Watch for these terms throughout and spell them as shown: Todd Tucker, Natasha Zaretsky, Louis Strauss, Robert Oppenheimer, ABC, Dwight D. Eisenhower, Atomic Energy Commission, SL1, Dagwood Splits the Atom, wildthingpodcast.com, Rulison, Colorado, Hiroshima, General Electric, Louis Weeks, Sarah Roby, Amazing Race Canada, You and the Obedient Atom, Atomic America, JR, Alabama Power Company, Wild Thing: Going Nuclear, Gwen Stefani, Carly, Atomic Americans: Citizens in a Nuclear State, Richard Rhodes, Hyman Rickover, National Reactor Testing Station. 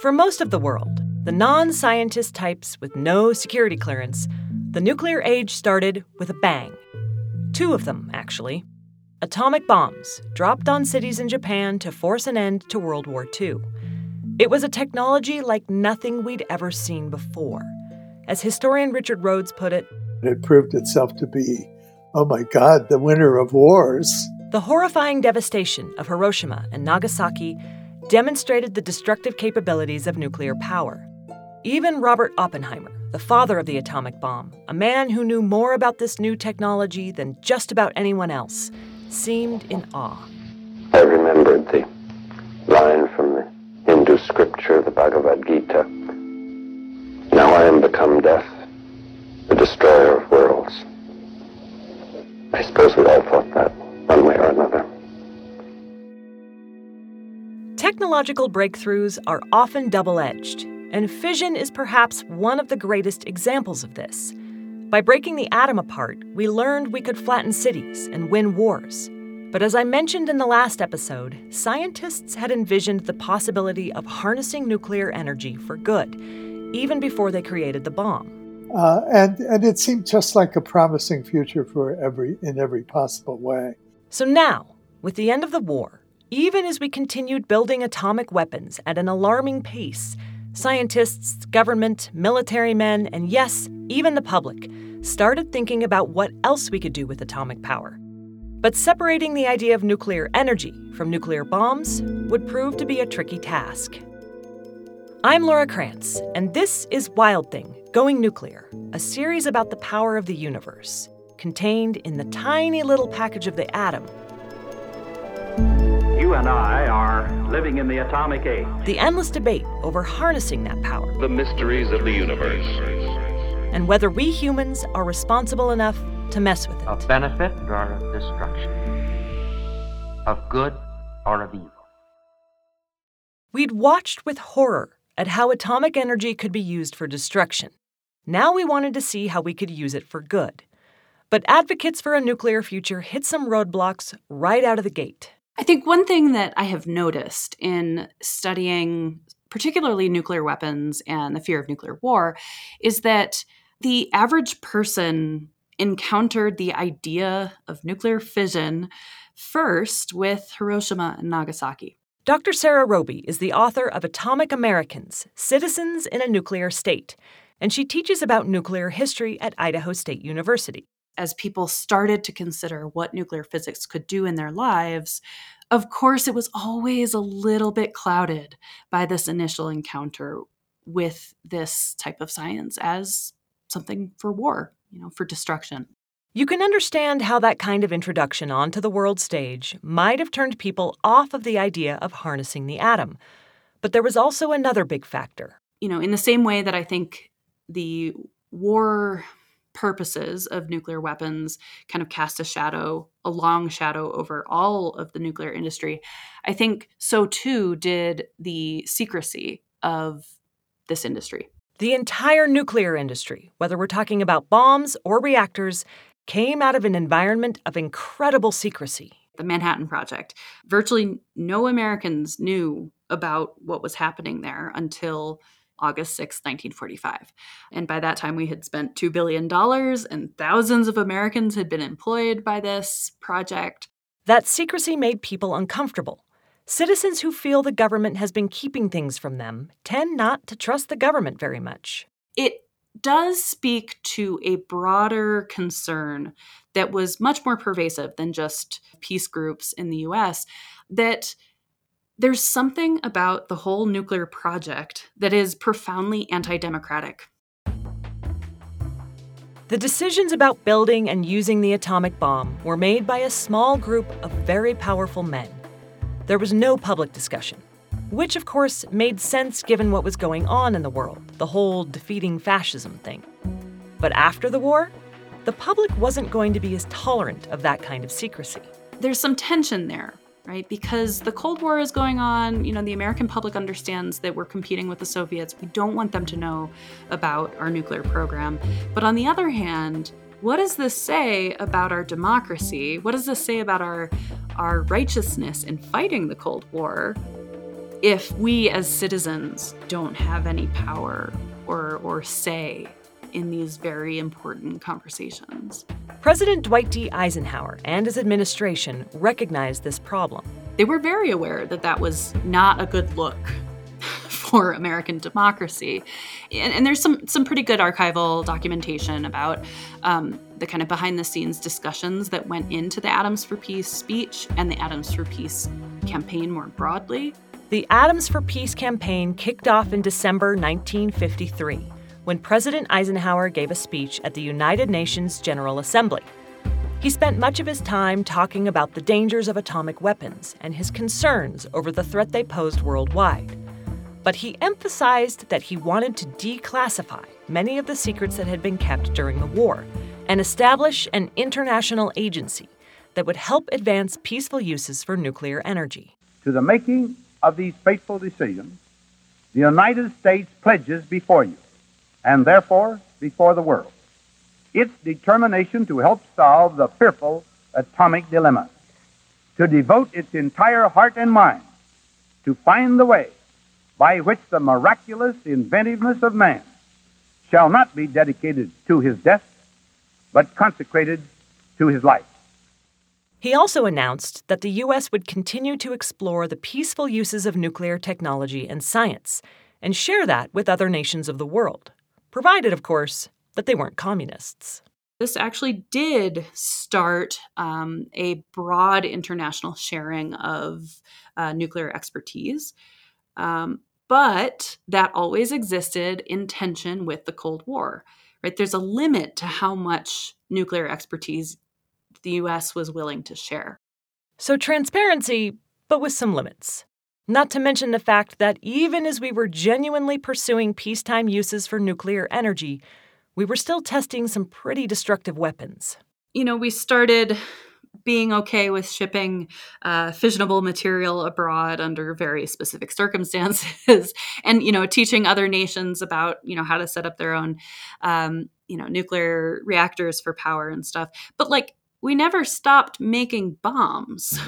For most of the world, the non-scientist types with no security clearance, the nuclear age started with a bang. Two of them, actually. Atomic bombs dropped on cities in Japan to force an end to World War II. It was a technology like nothing we'd ever seen before. As historian Richard Rhodes put it, it proved itself to be, oh my God, the winner of wars. The horrifying devastation of Hiroshima and Nagasaki demonstrated the destructive capabilities of nuclear power. Even Robert Oppenheimer, the father of the atomic bomb, a man who knew more about this new technology than just about anyone else, seemed in awe. I remembered the line from the Hindu scripture, the Bhagavad Gita, "Now I am become death, the destroyer of worlds." I suppose we all thought that, one way or another. Technological breakthroughs are often double-edged, and fission is perhaps one of the greatest examples of this. By breaking the atom apart, we learned we could flatten cities and win wars. But as I mentioned in the last episode, scientists had envisioned the possibility of harnessing nuclear energy for good, even before they created the bomb. And it seemed just like a promising future in every possible way. So now, with the end of the war, even as we continued building atomic weapons at an alarming pace, scientists, government, military men, and yes, even the public, started thinking about what else we could do with atomic power. But separating the idea of nuclear energy from nuclear bombs would prove to be a tricky task. I'm Laura Krantz, and this is Wild Thing: Going Nuclear, a series about the power of the universe, contained in the tiny little package of the atom. You and I are living in the atomic age. The endless debate over harnessing that power. The mysteries of the universe. And whether we humans are responsible enough to mess with it. Of benefit or of destruction. Of good or of evil. We'd watched with horror at how atomic energy could be used for destruction. Now we wanted to see how we could use it for good. But advocates for a nuclear future hit some roadblocks right out of the gate. I think one thing that I have noticed in studying particularly nuclear weapons and the fear of nuclear war is that the average person encountered the idea of nuclear fission first with Hiroshima and Nagasaki. Dr. Sarah Roby is the author of Atomic Americans: Citizens in a Nuclear State, and she teaches about nuclear history at Idaho State University. As people started to consider what nuclear physics could do in their lives, of course, it was always a little bit clouded by this initial encounter with this type of science as something for war, for destruction. You can understand how that kind of introduction onto the world stage might have turned people off of the idea of harnessing the atom. But there was also another big factor. In the same way that I think the war purposes of nuclear weapons kind of cast a long shadow over all of the nuclear industry, I think so too did the secrecy of this industry. The entire nuclear industry, whether we're talking about bombs or reactors, came out of an environment of incredible secrecy. The Manhattan Project. Virtually no Americans knew about what was happening there until August 6, 1945. And by that time, we had spent $2 billion and thousands of Americans had been employed by this project. That secrecy made people uncomfortable. Citizens who feel the government has been keeping things from them tend not to trust the government very much. It does speak to a broader concern that was much more pervasive than just peace groups in the U.S., that there's something about the whole nuclear project that is profoundly anti-democratic. The decisions about building and using the atomic bomb were made by a small group of very powerful men. There was no public discussion, which of course made sense given what was going on in the world, the whole defeating fascism thing. But after the war, the public wasn't going to be as tolerant of that kind of secrecy. There's some tension there. Right? Because the Cold War is going on, the American public understands that we're competing with the Soviets. We don't want them to know about our nuclear program. But on the other hand, what does this say about our democracy? What does this say about our righteousness in fighting the Cold War? if we as citizens don't have any power or say in these very important conversations. President Dwight D. Eisenhower and his administration recognized this problem. They were very aware that that was not a good look for American democracy. And there's some pretty good archival documentation about the kind of behind-the-scenes discussions that went into the Atoms for Peace speech and the Atoms for Peace campaign more broadly. The Atoms for Peace campaign kicked off in December 1953, when President Eisenhower gave a speech at the United Nations General Assembly. He spent much of his time talking about the dangers of atomic weapons and his concerns over the threat they posed worldwide. But he emphasized that he wanted to declassify many of the secrets that had been kept during the war and establish an international agency that would help advance peaceful uses for nuclear energy. To the making of these fateful decisions, the United States pledges before you, and therefore before the world, its determination to help solve the fearful atomic dilemma, to devote its entire heart and mind to find the way by which the miraculous inventiveness of man shall not be dedicated to his death, but consecrated to his life. He also announced that the U.S. would continue to explore the peaceful uses of nuclear technology and science and share that with other nations of the world, provided, of course, that they weren't communists. This actually did start a broad international sharing of nuclear expertise, but that always existed in tension with the Cold War. Right? There's a limit to how much nuclear expertise the U.S. was willing to share. So transparency, but with some limits. Not to mention the fact that even as we were genuinely pursuing peacetime uses for nuclear energy, we were still testing some pretty destructive weapons. You know, we started being okay with shipping fissionable material abroad under very specific circumstances and, you know, teaching other nations about, you know, how to set up their own, nuclear reactors for power and stuff. But, like, we never stopped making bombs.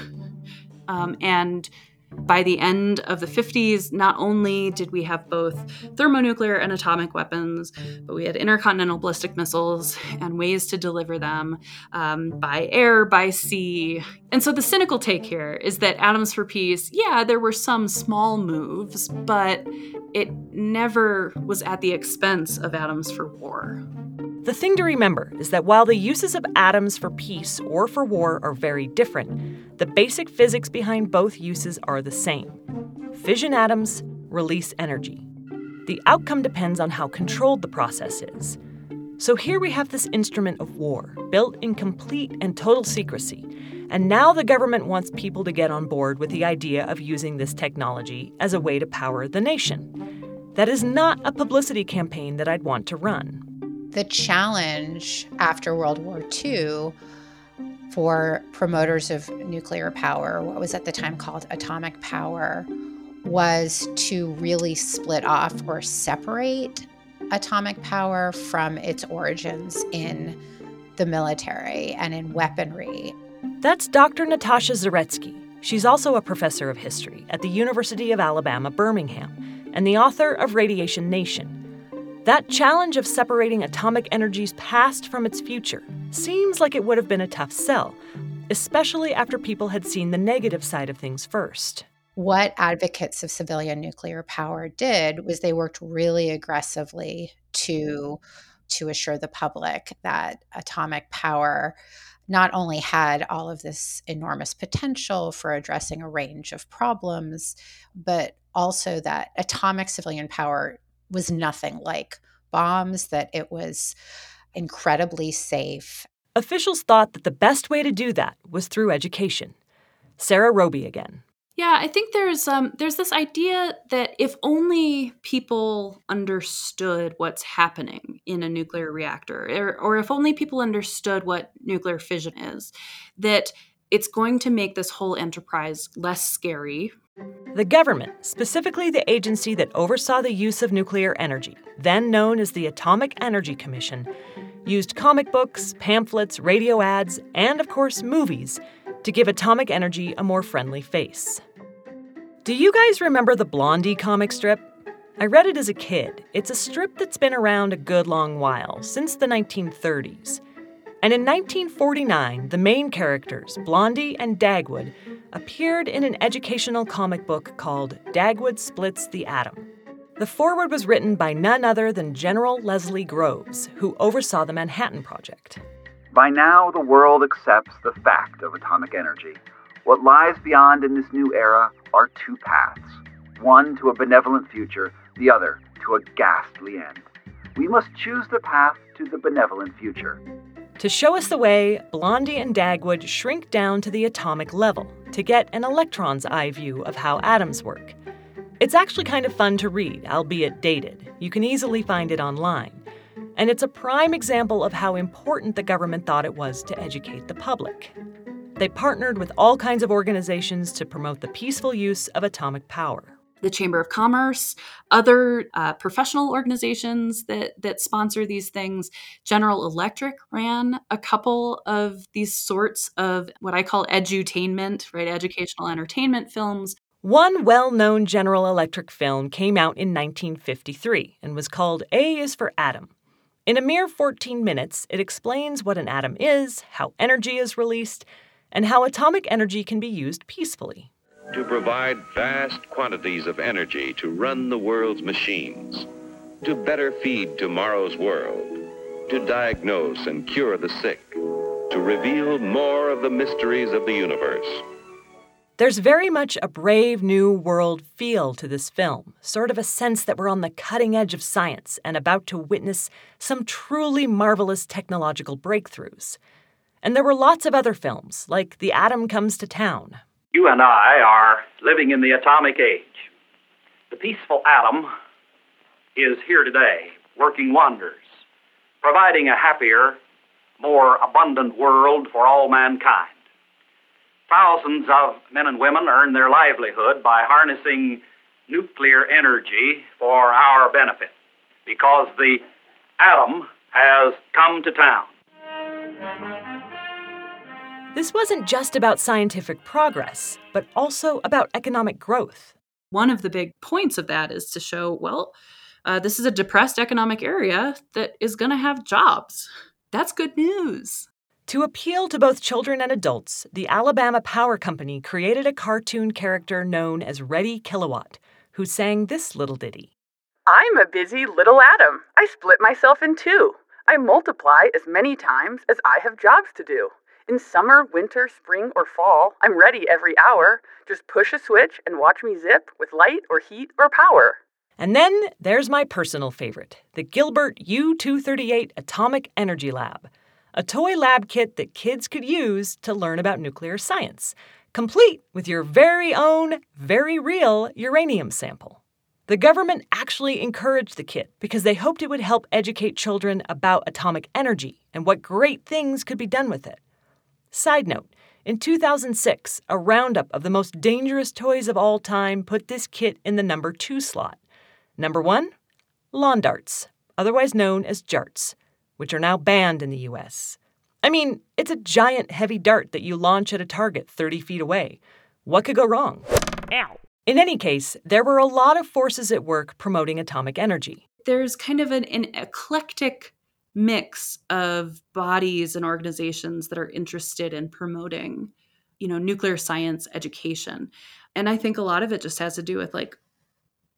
And by the end of the 50s, not only did we have both thermonuclear and atomic weapons, but we had intercontinental ballistic missiles and ways to deliver them by air, by sea. And so the cynical take here is that Atoms for Peace, yeah, there were some small moves, but it never was at the expense of Atoms for War. The thing to remember is that while the uses of atoms for peace or for war are very different, the basic physics behind both uses are the same. Fission atoms release energy. The outcome depends on how controlled the process is. So here we have this instrument of war, built in complete and total secrecy, and now the government wants people to get on board with the idea of using this technology as a way to power the nation. That is not a publicity campaign that I'd want to run. The challenge after World War II for promoters of nuclear power, what was at the time called atomic power, was to really split off or separate atomic power from its origins in the military and in weaponry. That's Dr. Natasha Zaretsky. She's also a professor of history at the University of Alabama, Birmingham, and the author of Radiation Nation. That challenge of separating atomic energy's past from its future seems like it would have been a tough sell, especially after people had seen the negative side of things first. What advocates of civilian nuclear power did was they worked really aggressively to assure the public that atomic power not only had all of this enormous potential for addressing a range of problems, but also that atomic civilian power was nothing like bombs, that it was incredibly safe. Officials thought that the best way to do that was through education. Sarah Roby again. Yeah, I think there's this idea that if only people understood what's happening in a nuclear reactor, or if only people understood what nuclear fission is, that it's going to make this whole enterprise less scary. The government, specifically the agency that oversaw the use of nuclear energy, then known as the Atomic Energy Commission, used comic books, pamphlets, radio ads, and, of course, movies to give atomic energy a more friendly face. Do you guys remember the Blondie comic strip? I read it as a kid. It's a strip that's been around a good long while, since the 1930s. And in 1949, the main characters, Blondie and Dagwood, appeared in an educational comic book called Dagwood Splits the Atom. The foreword was written by none other than General Leslie Groves, who oversaw the Manhattan Project. By now, the world accepts the fact of atomic energy. What lies beyond in this new era are two paths, one to a benevolent future, the other to a ghastly end. We must choose the path to the benevolent future. To show us the way, Blondie and Dagwood shrink down to the atomic level to get an electron's eye view of how atoms work. It's actually kind of fun to read, albeit dated. You can easily find it online. And it's a prime example of how important the government thought it was to educate the public. They partnered with all kinds of organizations to promote the peaceful use of atomic power. The Chamber of Commerce, other professional organizations that sponsor these things. General Electric ran a couple of these sorts of what I call edutainment, right? Educational entertainment films. One well-known General Electric film came out in 1953 and was called A is for Atom. In a mere 14 minutes, it explains what an atom is, how energy is released, and how atomic energy can be used peacefully. To provide vast quantities of energy to run the world's machines, to better feed tomorrow's world, to diagnose and cure the sick, to reveal more of the mysteries of the universe. There's very much a brave new world feel to this film, sort of a sense that we're on the cutting edge of science and about to witness some truly marvelous technological breakthroughs. And there were lots of other films, like The Atom Comes to Town. You and I are living in the atomic age. The peaceful atom is here today, working wonders, providing a happier, more abundant world for all mankind. Thousands of men and women earn their livelihood by harnessing nuclear energy for our benefit, because the atom has come to town. This wasn't just about scientific progress, but also about economic growth. One of the big points of that is to show, this is a depressed economic area that is going to have jobs. That's good news. To appeal to both children and adults, the Alabama Power Company created a cartoon character known as Reddy Kilowatt, who sang this little ditty. I'm a busy little atom. I split myself in two. I multiply as many times as I have jobs to do. In summer, winter, spring, or fall, I'm ready every hour. Just push a switch and watch me zip with light or heat or power. And then there's my personal favorite, the Gilbert U-238 Atomic Energy Lab, a toy lab kit that kids could use to learn about nuclear science, complete with your very own, very real uranium sample. The government actually encouraged the kit because they hoped it would help educate children about atomic energy and what great things could be done with it. Side note, in 2006, a roundup of the most dangerous toys of all time put this kit in the number 2 slot. Number 1, lawn darts, otherwise known as jarts, which are now banned in the U.S. I mean, it's a giant heavy dart that you launch at a target 30 feet away. What could go wrong? Ow! In any case, there were a lot of forces at work promoting atomic energy. There's kind of an eclectic mix of bodies and organizations that are interested in promoting, nuclear science education. And I think a lot of it just has to do with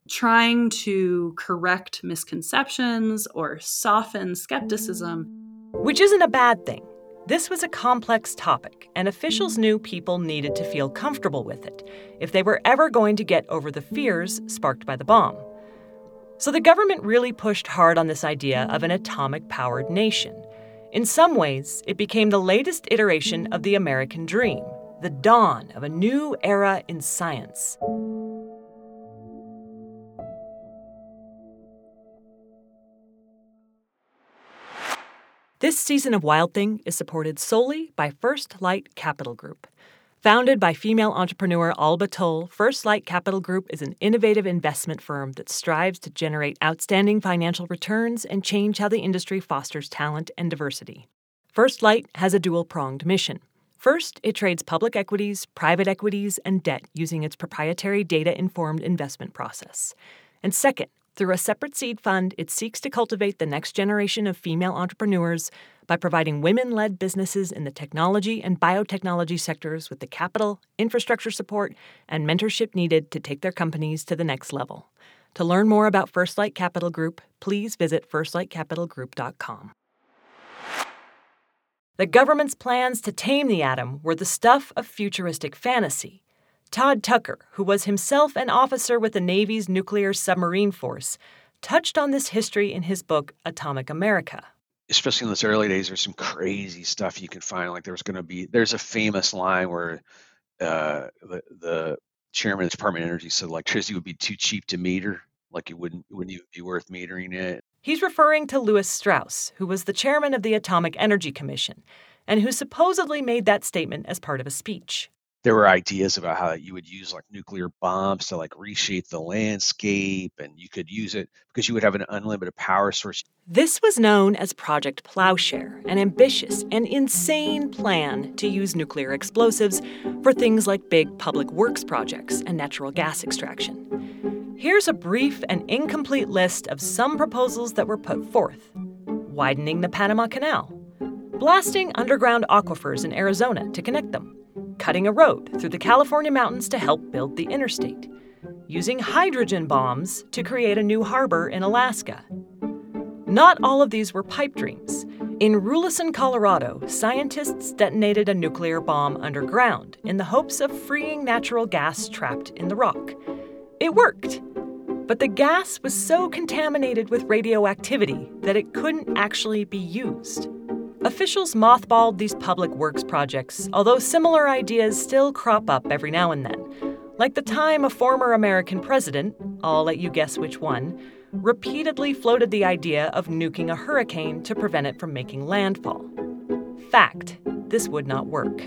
trying to correct misconceptions or soften skepticism. Which isn't a bad thing. This was a complex topic, and officials knew people needed to feel comfortable with it if they were ever going to get over the fears sparked by the bomb. So the government really pushed hard on this idea of an atomic-powered nation. In some ways, it became the latest iteration of the American dream, the dawn of a new era in science. This season of Wild Thing is supported solely by First Light Capital Group. Founded by female entrepreneur Alba Toll, First Light Capital Group is an innovative investment firm that strives to generate outstanding financial returns and change how the industry fosters talent and diversity. First Light has a dual-pronged mission. First, it trades public equities, private equities, and debt using its proprietary data-informed investment process. And second, through a separate seed fund, it seeks to cultivate the next generation of female entrepreneurs by providing women-led businesses in the technology and biotechnology sectors with the capital, infrastructure support, and mentorship needed to take their companies to the next level. To learn more about First Light Capital Group, please visit firstlightcapitalgroup.com. The government's plans to tame the atom were the stuff of futuristic fantasy. Todd Tucker, who was himself an officer with the Navy's nuclear submarine force, touched on this history in his book, Atomic America. Especially in those early days, there's some crazy stuff you can find. Like there's a famous line where the chairman of the Department of Energy said electricity would be too cheap to meter, like it wouldn't even be worth metering it. He's referring to Louis Strauss, who was the chairman of the Atomic Energy Commission, and who supposedly made that statement as part of a speech. There were ideas about how you would use nuclear bombs to reshape the landscape, and you could use it because you would have an unlimited power source. This was known as Project Plowshare, an ambitious and insane plan to use nuclear explosives for things like big public works projects and natural gas extraction. Here's a brief and incomplete list of some proposals that were put forth. Widening the Panama Canal. Blasting underground aquifers in Arizona to connect them. Cutting a road through the California mountains to help build the interstate, using hydrogen bombs to create a new harbor in Alaska. Not all of these were pipe dreams. In Rulison, Colorado, scientists detonated a nuclear bomb underground in the hopes of freeing natural gas trapped in the rock. It worked, but the gas was so contaminated with radioactivity that it couldn't actually be used. Officials mothballed these public works projects, although similar ideas still crop up every now and then, like the time a former American president, I'll let you guess which one, repeatedly floated the idea of nuking a hurricane to prevent it from making landfall. Fact, this would not work.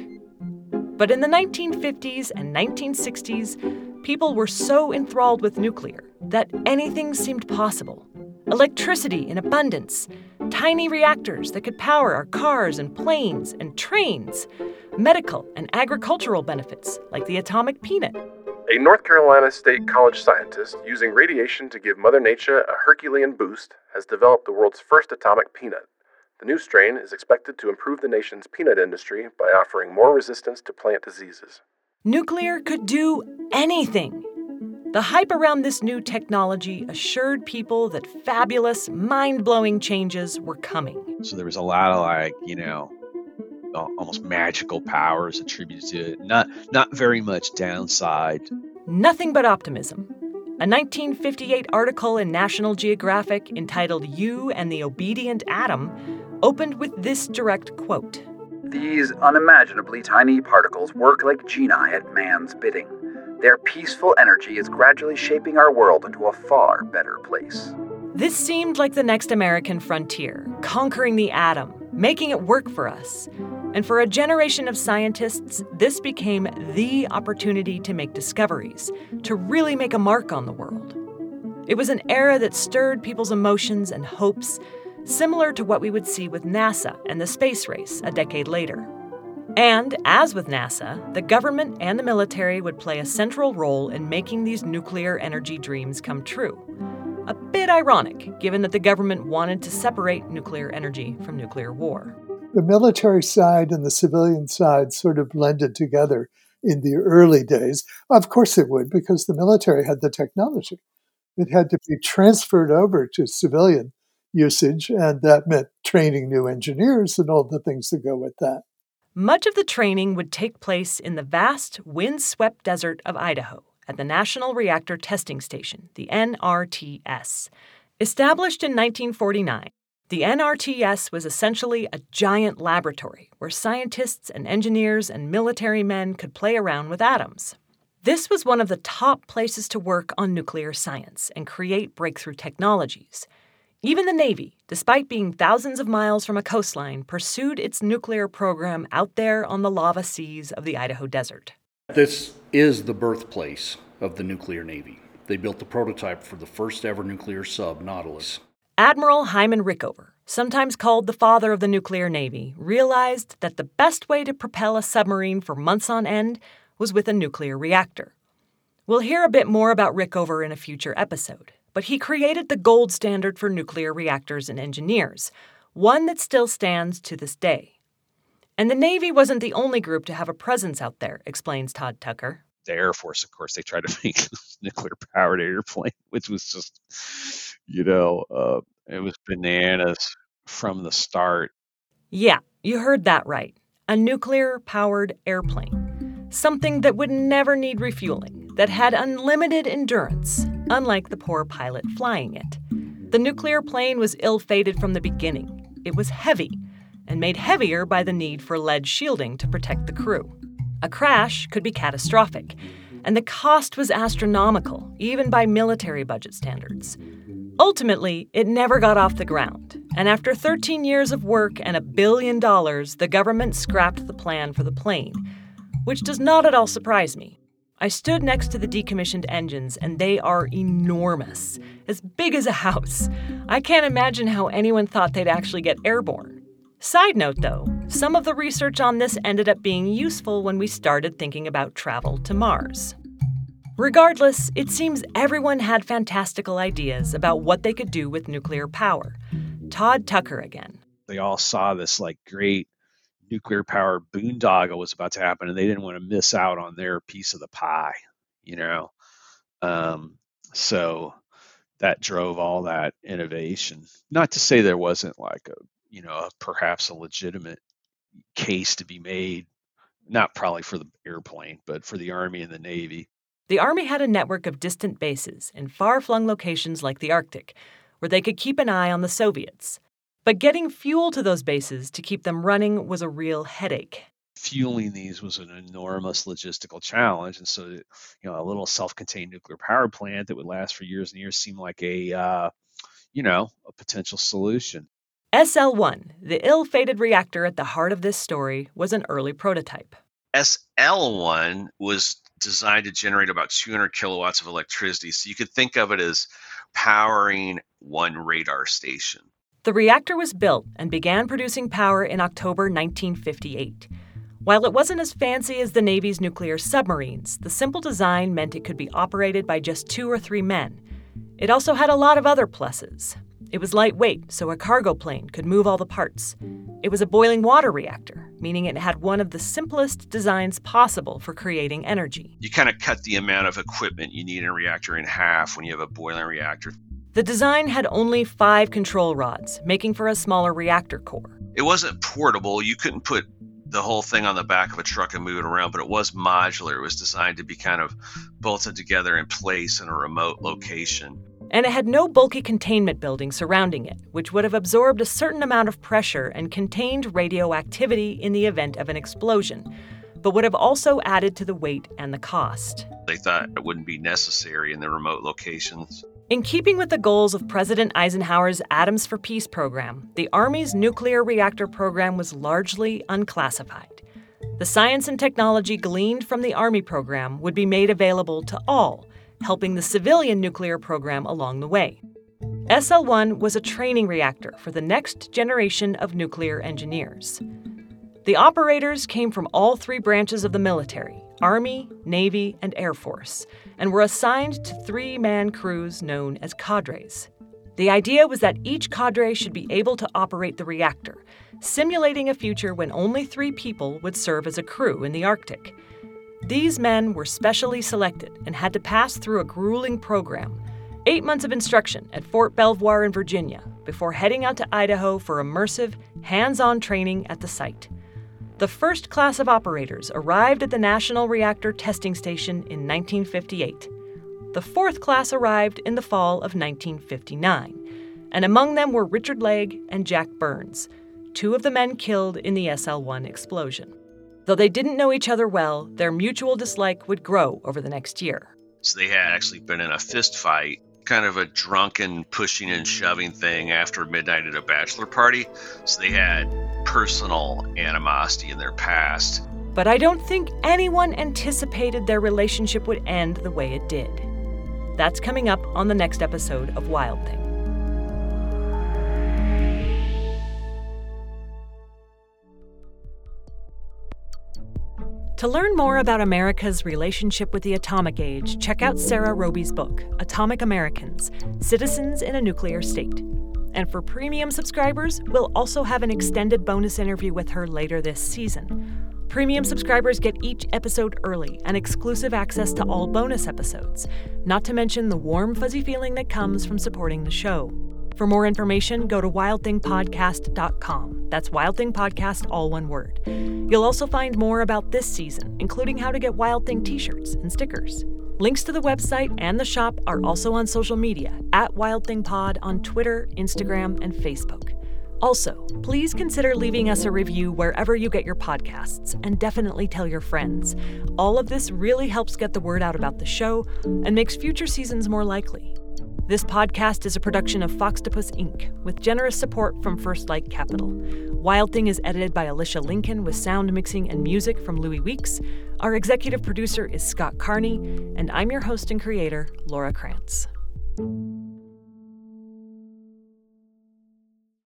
But in the 1950s and 1960s, people were so enthralled with nuclear that anything seemed possible. Electricity in abundance, tiny reactors that could power our cars and planes and trains, medical and agricultural benefits like the atomic peanut. A North Carolina State College scientist using radiation to give Mother Nature a Herculean boost has developed the world's first atomic peanut. The new strain is expected to improve the nation's peanut industry by offering more resistance to plant diseases. Nuclear could do anything. The hype around this new technology assured people that fabulous, mind-blowing changes were coming. So there was a lot of almost magical powers attributed to it. Not very much downside. Nothing but optimism. A 1958 article in National Geographic entitled "You and the Obedient Atom" opened with this direct quote. These unimaginably tiny particles work like genii at man's bidding. Their peaceful energy is gradually shaping our world into a far better place. This seemed like the next American frontier, conquering the atom, making it work for us. And for a generation of scientists, this became the opportunity to make discoveries, to really make a mark on the world. It was an era that stirred people's emotions and hopes, similar to what we would see with NASA and the space race a decade later. And, as with NASA, the government and the military would play a central role in making these nuclear energy dreams come true. A bit ironic, given that the government wanted to separate nuclear energy from nuclear war. The military side and the civilian side sort of blended together in the early days. Of course it would, because the military had the technology. It had to be transferred over to civilian usage, and that meant training new engineers and all the things that go with that. Much of the training would take place in the vast, windswept desert of Idaho at the National Reactor Testing Station, the NRTS. Established in 1949, the NRTS was essentially a giant laboratory where scientists and engineers and military men could play around with atoms. This was one of the top places to work on nuclear science and create breakthrough technologies. Even the Navy, despite being thousands of miles from a coastline, pursued its nuclear program out there on the lava seas of the Idaho desert. This is the birthplace of the nuclear Navy. They built the prototype for the first ever nuclear sub, Nautilus. Admiral Hyman Rickover, sometimes called the father of the nuclear navy, realized that the best way to propel a submarine for months on end was with a nuclear reactor. We'll hear a bit more about Rickover in a future episode, but he created the gold standard for nuclear reactors and engineers, one that still stands to this day. And the Navy wasn't the only group to have a presence out there, explains Todd Tucker. The Air Force, of course, they tried to make nuclear-powered airplane, which was just, it was bananas from the start. Yeah, you heard that right. A nuclear-powered airplane. Something that would never need refueling, that had unlimited endurance, unlike the poor pilot flying it. The nuclear plane was ill-fated from the beginning. It was heavy, and made heavier by the need for lead shielding to protect the crew. A crash could be catastrophic, and the cost was astronomical, even by military budget standards. Ultimately, it never got off the ground, and after 13 years of work and $1 billion, the government scrapped the plan for the plane, which does not at all surprise me. I stood next to the decommissioned engines, and they are enormous, as big as a house. I can't imagine how anyone thought they'd actually get airborne. Side note, though, some of the research on this ended up being useful when we started thinking about travel to Mars. Regardless, it seems everyone had fantastical ideas about what they could do with nuclear power. Todd Tucker again. They all saw this great nuclear power boondoggle was about to happen, and they didn't want to miss out on their piece of the pie, So that drove all that innovation. Not to say there wasn't perhaps a legitimate case to be made, not probably for the airplane, but for the Army and the Navy. The Army had a network of distant bases in far-flung locations like the Arctic, where they could keep an eye on the Soviets. But getting fuel to those bases to keep them running was a real headache. Fueling these was an enormous logistical challenge, and so a little self-contained nuclear power plant that would last for years and years seemed like a potential solution. SL1, the ill-fated reactor at the heart of this story, was an early prototype. SL1 was designed to generate about 200 kilowatts of electricity, so you could think of it as powering one radar station. The reactor was built and began producing power in October 1958. While it wasn't as fancy as the Navy's nuclear submarines, the simple design meant it could be operated by just 2 or 3 men. It also had a lot of other pluses. It was lightweight, so a cargo plane could move all the parts. It was a boiling water reactor, meaning it had one of the simplest designs possible for creating energy. You kind of cut the amount of equipment you need in a reactor in half when you have a boiling reactor. The design had only 5 control rods, making for a smaller reactor core. It wasn't portable. You couldn't put the whole thing on the back of a truck and move it around, but it was modular. It was designed to be kind of bolted together in place in a remote location. And it had no bulky containment building surrounding it, which would have absorbed a certain amount of pressure and contained radioactivity in the event of an explosion, but would have also added to the weight and the cost. They thought it wouldn't be necessary in the remote locations. In keeping with the goals of President Eisenhower's Atoms for Peace program, the Army's nuclear reactor program was largely unclassified. The science and technology gleaned from the Army program would be made available to all, helping the civilian nuclear program along the way. SL1 was a training reactor for the next generation of nuclear engineers. The operators came from all 3 branches of the military, Army, Navy, and Air Force, and were assigned to 3-man crews known as cadres. The idea was that each cadre should be able to operate the reactor, simulating a future when only 3 people would serve as a crew in the Arctic. These men were specially selected and had to pass through a grueling program, 8 months of instruction at Fort Belvoir in Virginia, before heading out to Idaho for immersive, hands-on training at the site. The first class of operators arrived at the National Reactor Testing Station in 1958. The 4th class arrived in the fall of 1959, and among them were Richard Legg and Jack Burns, 2 of the men killed in the SL-1 explosion. Though they didn't know each other well, their mutual dislike would grow over the next year. So they had actually been in a fist fight, kind of a drunken pushing and shoving thing after midnight at a bachelor party. So they had personal animosity in their past. But I don't think anyone anticipated their relationship would end the way it did. That's coming up on the next episode of Wild Thing. To learn more about America's relationship with the atomic age, check out Sarah Roby's book, Atomic Americans: Citizens in a Nuclear State. And for premium subscribers, we'll also have an extended bonus interview with her later this season. Premium subscribers get each episode early and exclusive access to all bonus episodes, not to mention the warm, fuzzy feeling that comes from supporting the show. For more information, go to wildthingpodcast.com. That's Wild Thing Podcast, all one word. You'll also find more about this season, including how to get Wild Thing t-shirts and stickers. Links to the website and the shop are also on social media, at Wild Thing Pod on Twitter, Instagram, and Facebook. Also, please consider leaving us a review wherever you get your podcasts, and definitely tell your friends. All of this really helps get the word out about the show and makes future seasons more likely. This podcast is a production of Foxtopus, Inc., with generous support from First Light Capital. Wild Thing is edited by Alicia Lincoln, with sound mixing and music from Louis Weeks. Our executive producer is Scott Carney, and I'm your host and creator, Laura Krantz.